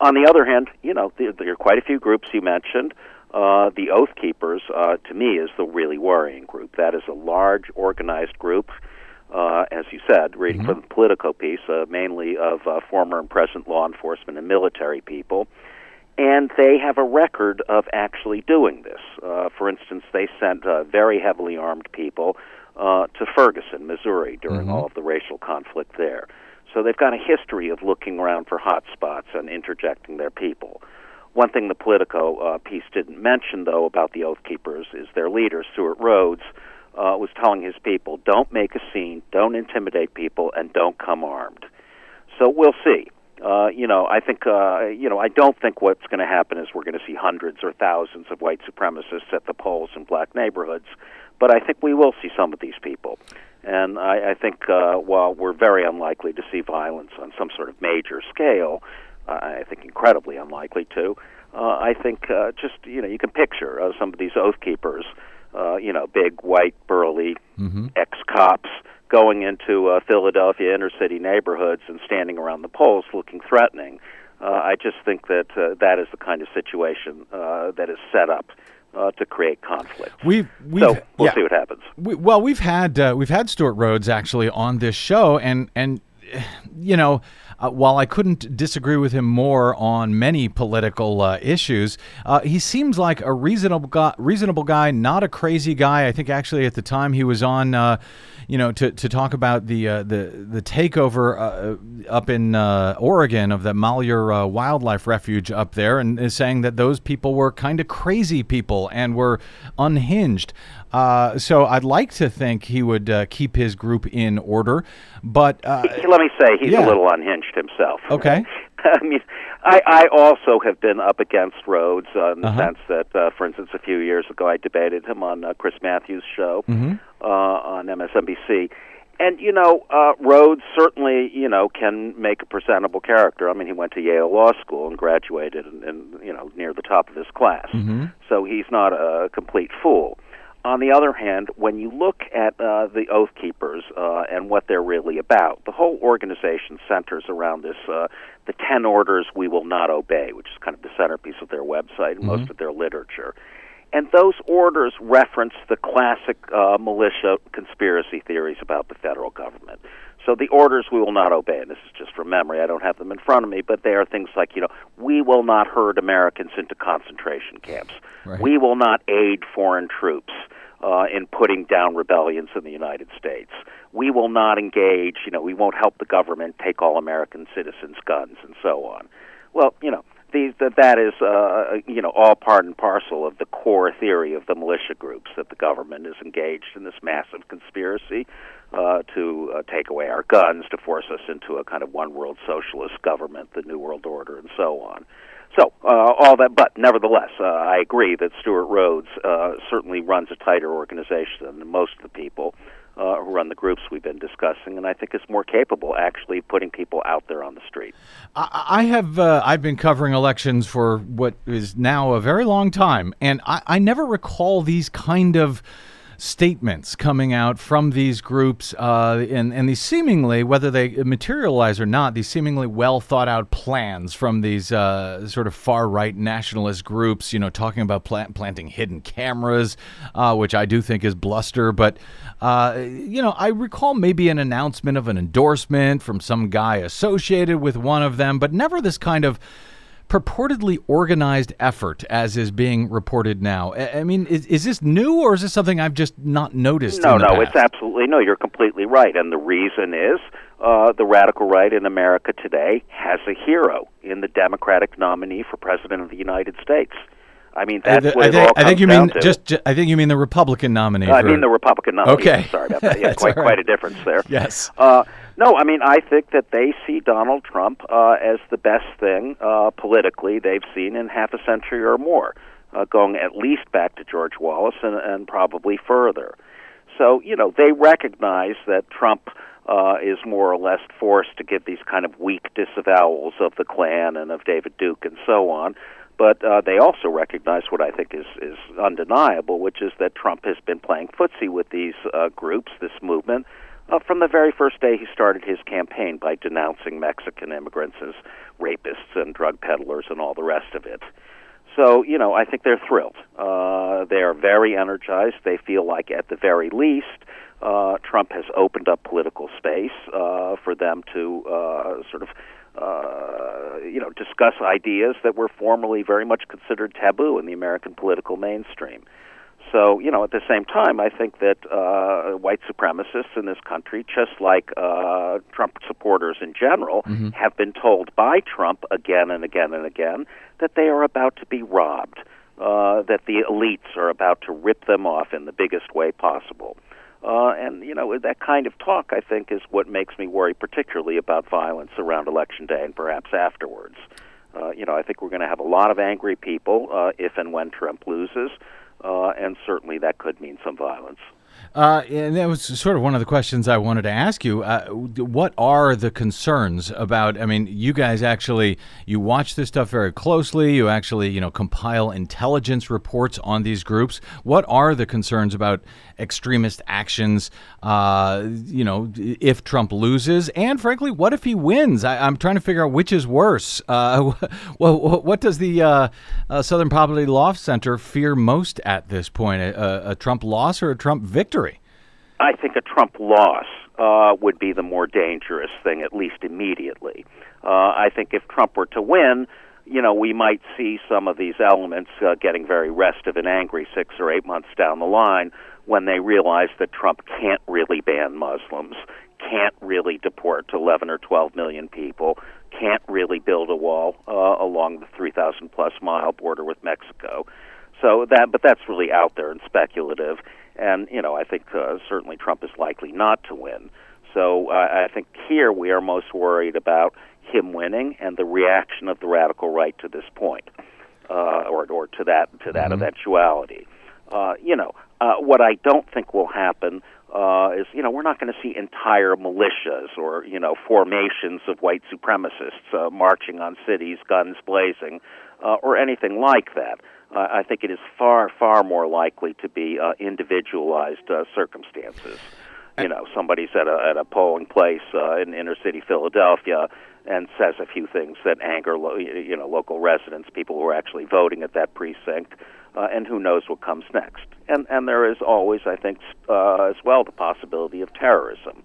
On the other hand, there are quite a few groups you mentioned. The Oath Keepers, to me, is the really worrying group. That is a large, organized group, as you said, reading from the Politico piece, mainly of former and present law enforcement and military people. And they have a record of actually doing this. For instance, they sent very heavily armed people to Ferguson, Missouri, during all of the racial conflict there. So they've got a history of looking around for hot spots and interjecting their people. One thing the Politico piece didn't mention, though, about the Oath Keepers is their leader, Stuart Rhodes, was telling his people, don't make a scene, don't intimidate people, and don't come armed. So we'll see. I don't think what's going to happen is we're going to see hundreds or thousands of white supremacists at the polls in black neighborhoods, but I think we will see some of these people. And I think while we're very unlikely to see violence on some sort of major scale, I think incredibly unlikely to, I think you can picture some of these Oath Keepers, big, white, burly ex-cops, going into Philadelphia inner-city neighborhoods and standing around the polls looking threatening. I just think that that is the kind of situation that is set up to create conflict. We'll see what happens. We've had Stuart Rhodes actually on this show, and while I couldn't disagree with him more on many political issues, he seems like a reasonable guy, not a crazy guy. I think actually at the time he was on, to talk about the takeover up in Oregon of the Malheur Wildlife Refuge up there, and is saying that those people were kind of crazy people and were unhinged. So I'd like to think he would keep his group in order, but let me say he's a little unhinged himself. Okay. I mean, I also have been up against Rhodes in the sense that, for instance, a few years ago I debated him on Chris Matthews' show on MSNBC. And, Rhodes certainly, can make a presentable character. I mean, he went to Yale Law School and graduated and near the top of his class. So he's not a complete fool. On the other hand, when you look at the Oath Keepers and what they're really about, the whole organization centers around this, the 10 orders we will not obey, which is kind of the centerpiece of their website and most of their literature. And those orders reference the classic militia conspiracy theories about the federal government. So the orders we will not obey, and this is just from memory, I don't have them in front of me, but they are things like, we will not herd Americans into concentration camps. Right. We will not aid foreign troops in putting down rebellions in the United States. We will not engage, we won't help the government take all American citizens' guns and so on. Well, that is, all part and parcel of the core theory of the militia groups, that the government is engaged in this massive conspiracy to take away our guns, to force us into a kind of one-world socialist government, the New World Order, and so on. So, all that, but nevertheless, I agree that Stuart Rhodes certainly runs a tighter organization than most of the people who run the groups we've been discussing, and I think is more capable actually putting people out there on the street. I've been covering elections for what is now a very long time, and I never recall these kind of statements coming out from these groups and these seemingly, whether they materialize or not, these seemingly well thought out plans from these sort of far right nationalist groups, talking about planting hidden cameras, which I do think is bluster. But, I recall maybe an announcement of an endorsement from some guy associated with one of them, but never this kind of purportedly organized effort, as is being reported now. I mean, is this new, or is this something I've just not noticed? No, it's absolutely no. You're completely right, and the reason is the radical right in America today has a hero in the Democratic nominee for president of the United States. I mean, that's what it all comes down to. I think you mean the Republican nominee. I mean the Republican nominee. Okay. Sorry about that. Yeah, quite a difference there. Yes. No, I mean, I think that they see Donald Trump as the best thing politically they've seen in half a century or more. going at least back to George Wallace and probably further. So, you know, they recognize that Trump is more or less forced to give these kind of weak disavowals of the Klan and of David Duke and so on. But they also recognize what I think is undeniable, which is that Trump has been playing footsie with these groups, this movement, from the very first day he started his campaign by denouncing Mexican immigrants as rapists and drug peddlers and all the rest of it. So, you know, I think they're thrilled. They are very energized. They feel like, at the very least, Trump has opened up political space for them to sort of discuss ideas that were formerly very much considered taboo in the American political mainstream. So, you know, at the same time, I think that white supremacists in this country, just like Trump supporters in general, have been told by Trump again and again and again that they are about to be robbed, that the elites are about to rip them off in the biggest way possible. And, you know, that kind of talk, I think, is what makes me worry particularly about violence around Election Day and perhaps afterwards. You know, I think we're going to have a lot of angry people if and when Trump loses, and certainly that could mean some violence. And that was sort of one of the questions I wanted to ask you. What are the concerns about? I mean, you guys actually, you watch this stuff very closely. You actually, you know, compile intelligence reports on these groups. What are the concerns about extremist actions, you know, if Trump loses? And frankly, what if he wins? I'm trying to figure out which is worse. What does the Southern Poverty Law Center fear most at this point, a Trump loss or a Trump victory? I think a Trump loss would be the more dangerous thing, at least immediately. I think if Trump were to win, you know, we might see some of these elements getting very restive and angry 6 or 8 months down the line when they realize that Trump can't really ban Muslims, can't really deport 11 or 12 million people, can't really build a wall along the 3,000-plus-mile border with Mexico. So that, but that's really out there and speculative. And, you know, I think certainly Trump is likely not to win. So I think here we are most worried about him winning and the reaction of the radical right to this point, or to that eventuality. You know, what I don't think will happen is, you know, we're not going to see entire militias or, you know, formations of white supremacists marching on cities, guns blazing, or anything like that. I think it is far, far more likely to be individualized circumstances. You know, somebody's at a polling place in inner-city Philadelphia and says a few things that anger, local residents, people who are actually voting at that precinct, and who knows what comes next. And there is always, I think, as well, the possibility of terrorism,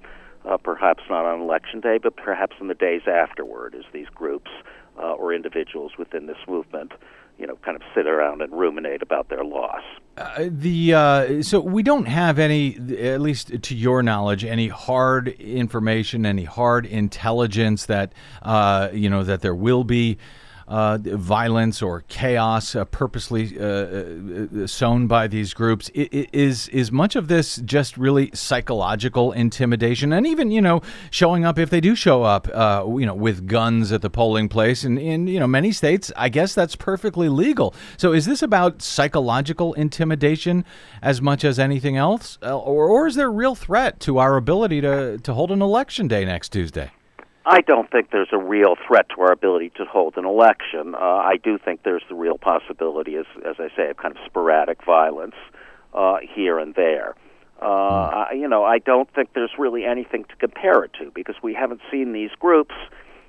perhaps not on Election Day, but perhaps in the days afterward, as these groups or individuals within this movement, you know, kind of sit around and ruminate about their loss. So we don't have any, at least to your knowledge, any hard information, any hard intelligence that, you know, that there will be violence or chaos purposely sown by these groups. Is much of this just really psychological intimidation, and even, you know, showing up, if they do show up, you know, with guns at the polling place, and in, you know, many states, I guess that's perfectly legal. So is this about psychological intimidation as much as anything else, or is there a real threat to our ability to hold an election day next Tuesday? I don't think there's a real threat to our ability to hold an election. I do think there's the real possibility, as I say, of kind of sporadic violence here and there. You know, I don't think there's really anything to compare it to, because we haven't seen these groups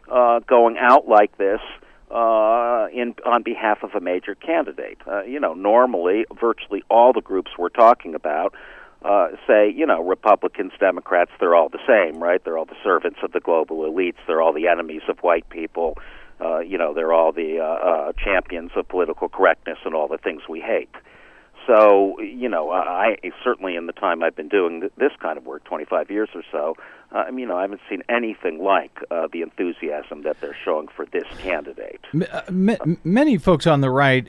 going out like this on behalf of a major candidate. You know, normally, virtually all the groups we're talking about say, you know, Republicans, Democrats, they're all the same, right? They're all the servants of the global elites. They're all the enemies of white people. You know, they're all the champions of political correctness and all the things we hate. So, you know, I certainly in the time I've been doing this kind of work, 25 years or so, I haven't seen anything like the enthusiasm that they're showing for this candidate. Many folks on the right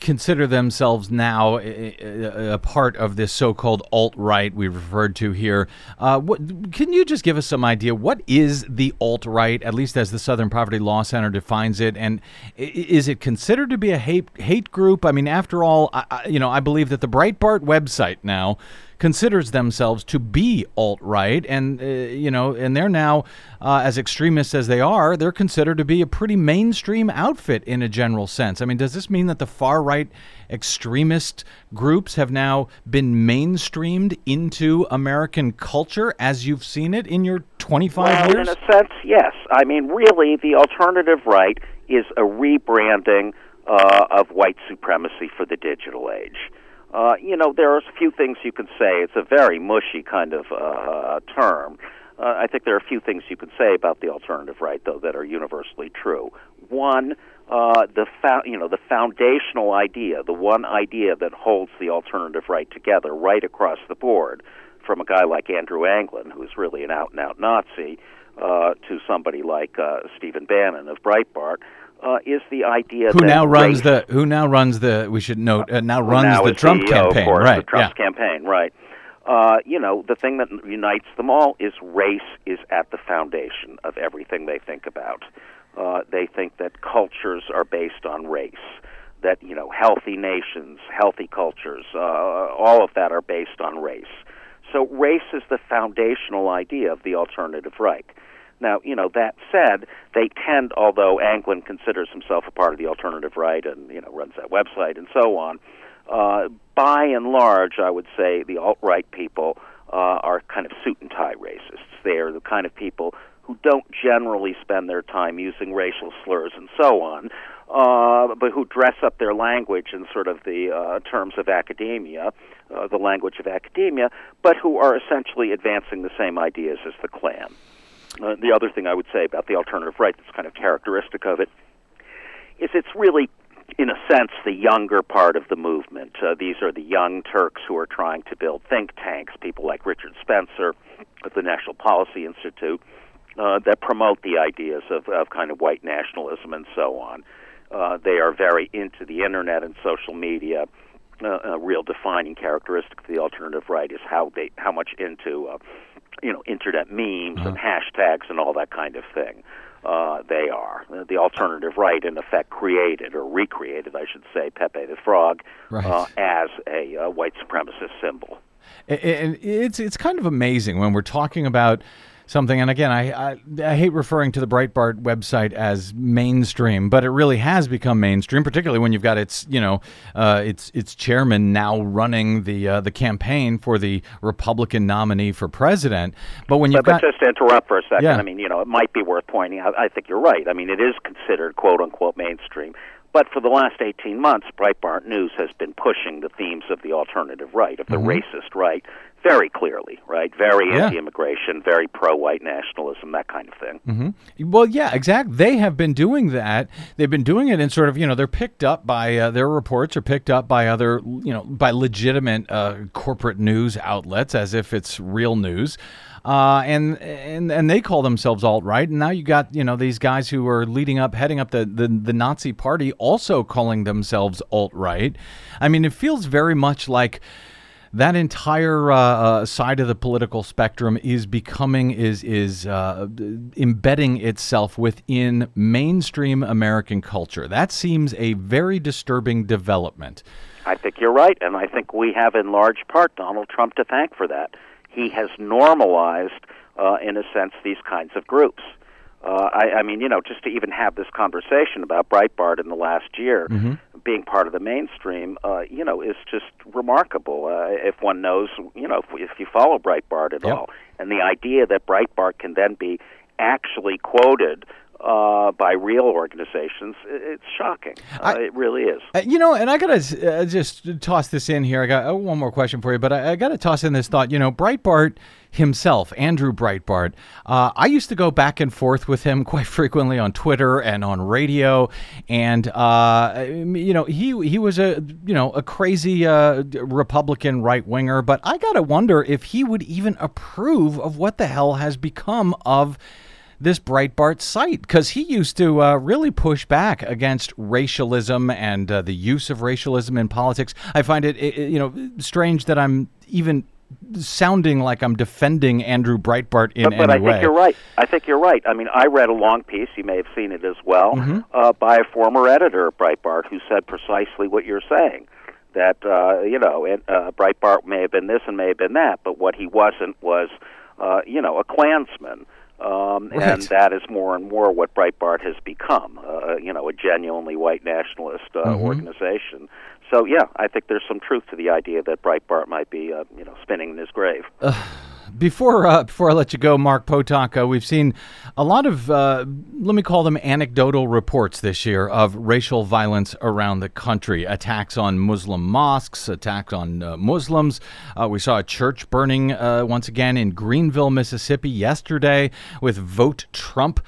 consider themselves now a part of this so-called alt-right we referred to here. Can you just give us some idea? What is the alt-right, at least as the Southern Poverty Law Center defines it? And is it considered to be a hate group? I mean, after all, I believe that the Breitbart website now considers themselves to be alt-right, and they're now, as extremists as they are, they're considered to be a pretty mainstream outfit in a general sense. I mean, does this mean that the far-right extremist groups have now been mainstreamed into American culture as you've seen it in your 25 years? In a sense, yes. I mean, really, the alternative right is a rebranding of white supremacy for the digital age. There are a few things you can say. It's a very mushy kind of term. I think there are a few things you can say about the alternative right, though, that are universally true. One, the foundational idea, the one idea that holds the alternative right together right across the board, from a guy like Andrew Anglin, who's really an out-and-out Nazi, to somebody like Stephen Bannon of Breitbart, is the idea who now runs the Trump campaign, right? The Trump's campaign, right? The thing that unites them all is race is at the foundation of everything they think about. They think that cultures are based on race. That healthy nations, healthy cultures, all of that are based on race. So race is the foundational idea of the alternative right. Now, that said, they tend, although Anglin considers himself a part of the alternative right and, runs that website and so on, by and large, I would say the alt-right people are kind of suit-and-tie racists. They are the kind of people who don't generally spend their time using racial slurs and so on, but who dress up their language in sort of the terms of academia, the language of academia, but who are essentially advancing the same ideas as the Klan. The other thing I would say about the alternative right that's kind of characteristic of it is it's really, in a sense, the younger part of the movement. These are the young Turks who are trying to build think tanks, people like Richard Spencer at the National Policy Institute, that promote the ideas of kind of white nationalism and so on. They are very into the Internet and social media. A real defining characteristic of the alternative right is how much into... Internet memes and hashtags and all that kind of thing. They are. The alternative right, in effect, created or recreated, I should say, Pepe the Frog as a white supremacist symbol. And it's kind of amazing when we're talking about something, and again, I hate referring to the Breitbart website as mainstream, but it really has become mainstream, particularly when you've got its chairman now running the campaign for the Republican nominee for president. But when you've got, just to interrupt for a second, yeah. It might be worth pointing out. I think you're right. It is considered quote unquote mainstream. But for the last 18 months, Breitbart News has been pushing the themes of the alternative right, of the racist right, very clearly, right? Very anti-immigration, very pro-white nationalism, that kind of thing. Mm-hmm. Well, yeah, exactly. They have been doing that. They've been doing it in sort of, they're picked up by, their reports are picked up by other, by legitimate corporate news outlets as if it's real news. And they call themselves alt-right. And now you got, these guys who are heading up the Nazi party also calling themselves alt-right. It feels very much like that entire side of the political spectrum is embedding itself within mainstream American culture. That seems a very disturbing development. I think you're right. And I think we have in large part Donald Trump to thank for that. He has normalized, in a sense, these kinds of groups. Just to even have this conversation about Breitbart in the last year being part of the mainstream, is just remarkable if one knows, if you follow Breitbart at all. And the idea that Breitbart can then be actually quoted by real organizations, it's shocking. It really is. You know, and I got to just toss this in here. I got one more question for you, but I got to toss in this thought. You know, Breitbart himself, Andrew Breitbart, I used to go back and forth with him quite frequently on Twitter and on radio. And, you know, he was a crazy Republican right winger. But I got to wonder if he would even approve of what the hell has become of this Breitbart site, because he used to really push back against racialism and the use of racialism in politics. I find it, you know, strange that I'm even sounding like I'm defending Andrew Breitbart in any way. But I think you're right. I mean, I read a long piece, you may have seen it as well, by a former editor of Breitbart who said precisely what you're saying, that, you know, Breitbart may have been this and may have been that, but what he wasn't was, you know, a Klansman. Right. And that is more and more what Breitbart has become, you know, a genuinely white nationalist organization. So, yeah, I think there's some truth to the idea that Breitbart might be, you know, spinning in his grave. Before I let you go, Mark Potok, we've seen a lot of, let me call them anecdotal reports this year of racial violence around the country, attacks on Muslim mosques, attacks on Muslims. We saw a church burning once again in Greenville, Mississippi yesterday with Vote Trump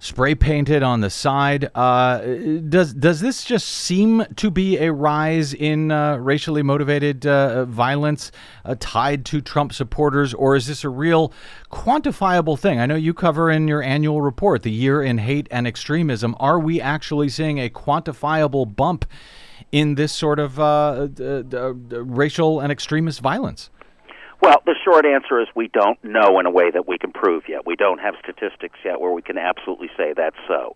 spray painted on the side. Does this just seem to be a rise in racially motivated violence tied to Trump supporters, or is this a real quantifiable thing? I know you cover in your annual report, the Year in Hate and Extremism. Are we actually seeing a quantifiable bump in this sort of racial and extremist violence? Well, the short answer is we don't know in a way that we can prove yet. We don't have statistics yet where we can absolutely say that's so.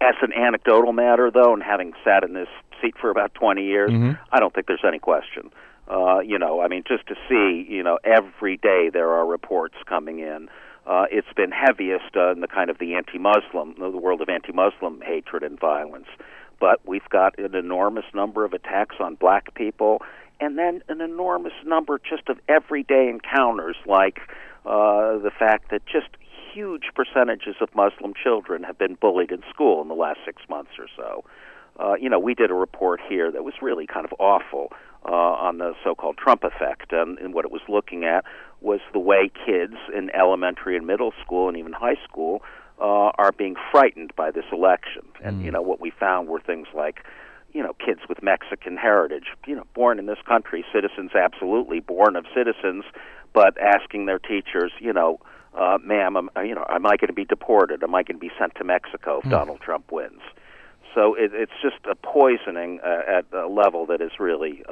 As an anecdotal matter, though, and having sat in this seat for about 20 years, I don't think there's any question. You know, I mean, just to see, you know, every day there are reports coming in. It's been heaviest in the kind of the anti-Muslim, the world of anti-Muslim hatred and violence. But we've got an enormous number of attacks on black people, and then an enormous number just of everyday encounters, like the fact that just huge percentages of Muslim children have been bullied in school in the last 6 months or so. You know, we did a report here that was really kind of awful on the so-called Trump effect, and what it was looking at was the way kids in elementary and middle school and even high school are being frightened by this election. And, you know, what we found were things like, you know, kids with Mexican heritage, you know, born in this country, citizens absolutely, born of citizens, but asking their teachers, you know, ma'am, you know, am I going to be deported? Am I going to be sent to Mexico if Donald Trump wins? So it's just a poisoning at a level that is really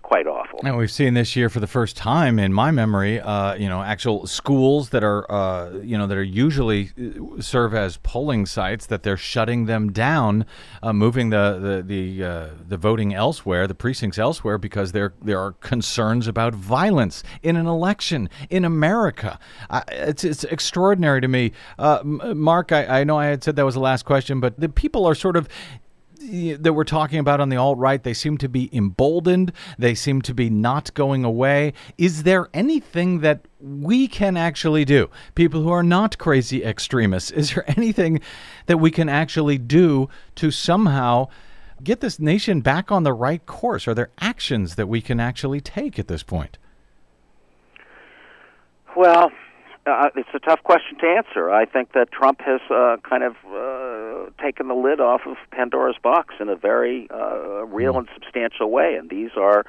quite awful. And we've seen this year for the first time in my memory, you know, actual schools that are, you know, that are usually serve as polling sites, that they're shutting them down, moving the voting elsewhere, the precincts elsewhere, because there are concerns about violence in an election in America. It's extraordinary to me. Mark, I know I had said that was the last question, but the people are sort of that we're talking about on the alt-right, they seem to be emboldened. They seem to be not going away. Is there anything that we can actually do? People who are not crazy extremists, is there anything that we can actually do to somehow get this nation back on the right course? Are there actions that we can actually take at this point? Well, it's a tough question to answer. I think that Trump has kind of taken the lid off of Pandora's box in a very real and substantial way, and these are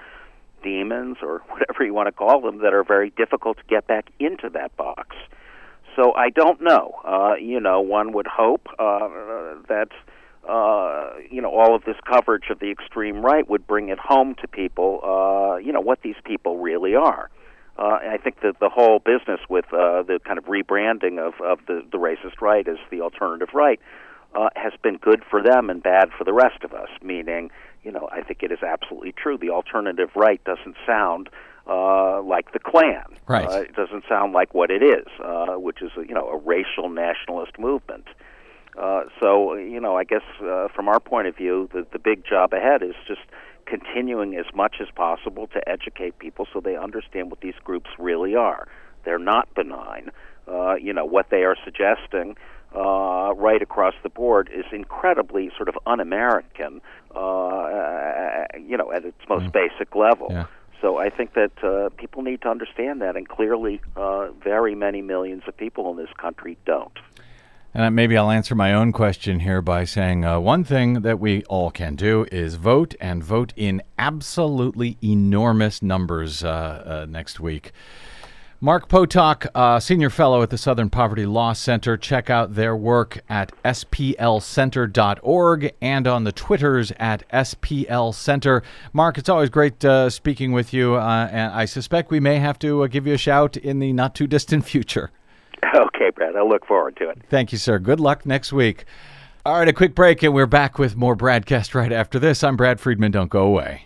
demons, or whatever you want to call them, that are very difficult to get back into that box. So I don't know. You know, one would hope that you know, all of this coverage of the extreme right would bring it home to people, you know, what these people really are. I think that the whole business with the kind of rebranding of the racist right as the alternative right has been good for them and bad for the rest of us, meaning, you know, I think it is absolutely true. The alternative right doesn't sound like the Klan. Right. It doesn't sound like what it is, which is, you know, a racial nationalist movement. So, you know, I guess from our point of view, the big job ahead is just continuing as much as possible to educate people so they understand what these groups really are. They're not benign. You know, what they are suggesting right across the board is incredibly sort of un-American, at its most basic level. Yeah. So I think that people need to understand that, and clearly very many millions of people in this country don't. And maybe I'll answer my own question here by saying one thing that we all can do is vote, and vote in absolutely enormous numbers next week. Mark Potok, Senior Fellow at the Southern Poverty Law Center. Check out their work at splcenter.org and on the Twitters at splcenter. Mark, it's always great speaking with you, and I suspect we may have to give you a shout in the not-too-distant future. Okay, Brad. I look forward to it. Thank you, sir. Good luck next week. All right, a quick break, and we're back with more BradCast right after this. I'm Brad Friedman. Don't go away.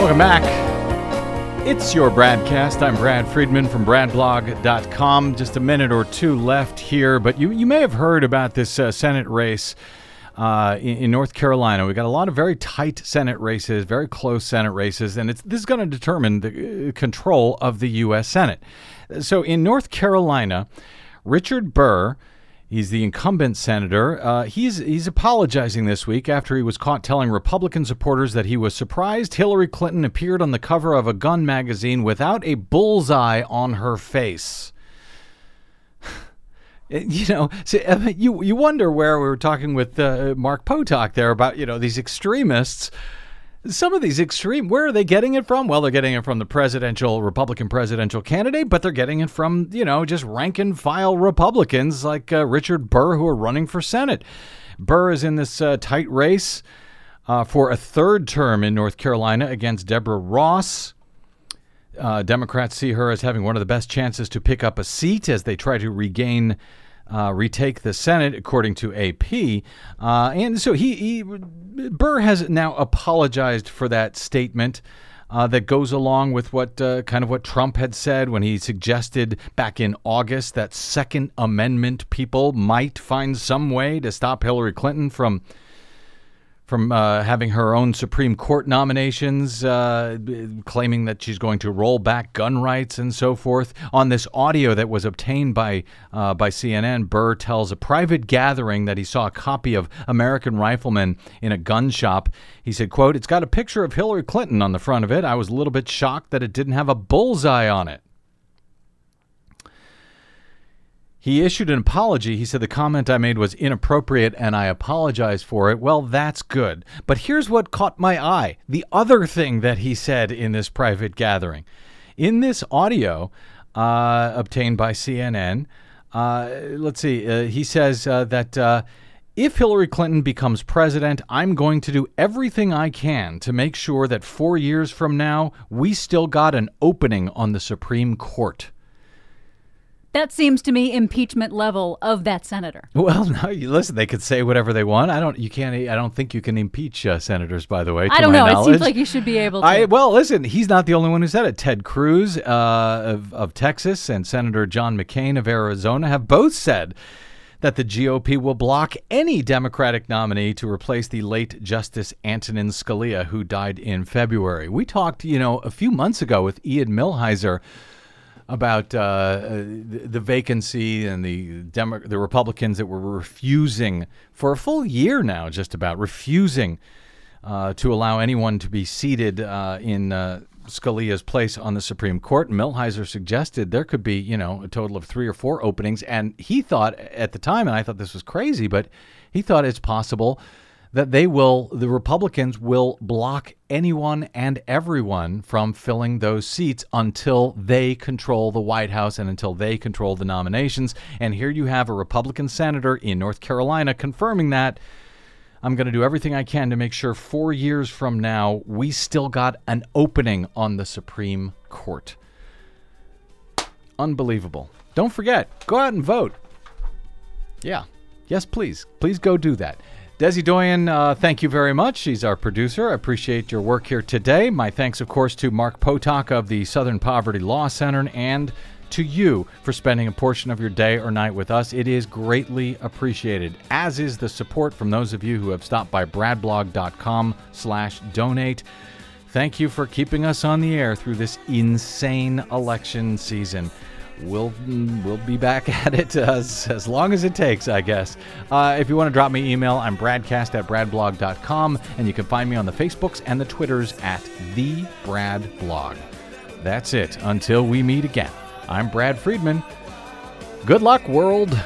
Welcome back. It's your BradCast. I'm Brad Friedman from bradblog.com. Just a minute or two left here, but you may have heard about this Senate race in North Carolina. We got a lot of very tight Senate races, very close Senate races, and this is going to determine the control of the U.S. Senate. So in North Carolina, Richard Burr, he's the incumbent senator. He's apologizing this week after he was caught telling Republican supporters that he was surprised Hillary Clinton appeared on the cover of a gun magazine without a bullseye on her face. You wonder where we were talking with Mark Potok there about, these extremists. Some of these extreme, where are they getting it from? Well, they're getting it from the Republican presidential candidate, but they're getting it from, just rank and file Republicans like Richard Burr, who are running for Senate. Burr is in this tight race for a third term in North Carolina against Deborah Ross. Democrats see her as having one of the best chances to pick up a seat as they try to retake the Senate, according to AP. And so Burr has now apologized for that statement that goes along with what Trump had said when he suggested back in August that Second Amendment people might find some way to stop Hillary Clinton from having her own Supreme Court nominations, claiming that she's going to roll back gun rights and so forth. On this audio that was obtained by CNN, Burr tells a private gathering that he saw a copy of American Rifleman in a gun shop. He said, quote, "It's got a picture of Hillary Clinton on the front of it. I was a little bit shocked that it didn't have a bullseye on it." He issued an apology. He said, "The comment I made was inappropriate, and I apologize for it." Well, that's good. But here's what caught my eye. The other thing that he said in this private gathering. In this audio obtained by CNN, he says that if Hillary Clinton becomes president, I'm going to do everything I can to make sure that 4 years from now, we still got an opening on the Supreme Court. That seems to me impeachment level of that senator. Well, no, listen, they could say whatever they want. I don't think you can impeach senators, by the way. I don't know. It seems like you should be able to. Listen, he's not the only one who said it. Ted Cruz of Texas and Senator John McCain of Arizona have both said that the GOP will block any Democratic nominee to replace the late Justice Antonin Scalia, who died in February. We talked, a few months ago with Ian Millhiser about the vacancy and the Republicans that were refusing for a full year now, just about refusing to allow anyone to be seated in Scalia's place on the Supreme Court. Millhiser suggested there could be, a total of 3 or 4 openings. And he thought at the time, and I thought this was crazy, but he thought it's possible that they will, the Republicans will block anyone and everyone from filling those seats until they control the White House and until they control the nominations. And here you have a Republican senator in North Carolina confirming that I'm going to do everything I can to make sure 4 years from now we still got an opening on the Supreme Court. Unbelievable. Don't forget, go out and vote. Yeah. Yes, please. Please go do that. Desi Doyen, thank you very much. She's our producer. I appreciate your work here today. My thanks, of course, to Mark Potok of the Southern Poverty Law Center and to you for spending a portion of your day or night with us. It is greatly appreciated, as is the support from those of you who have stopped by bradblog.com/donate. Thank you for keeping us on the air through this insane election season. We'll be back at it as long as it takes, I guess. If you want to drop me an email, I'm bradcast@bradblog.com, and you can find me on the Facebooks and the Twitters at The Brad Blog. That's it. Until we meet again, I'm Brad Friedman. Good luck, world.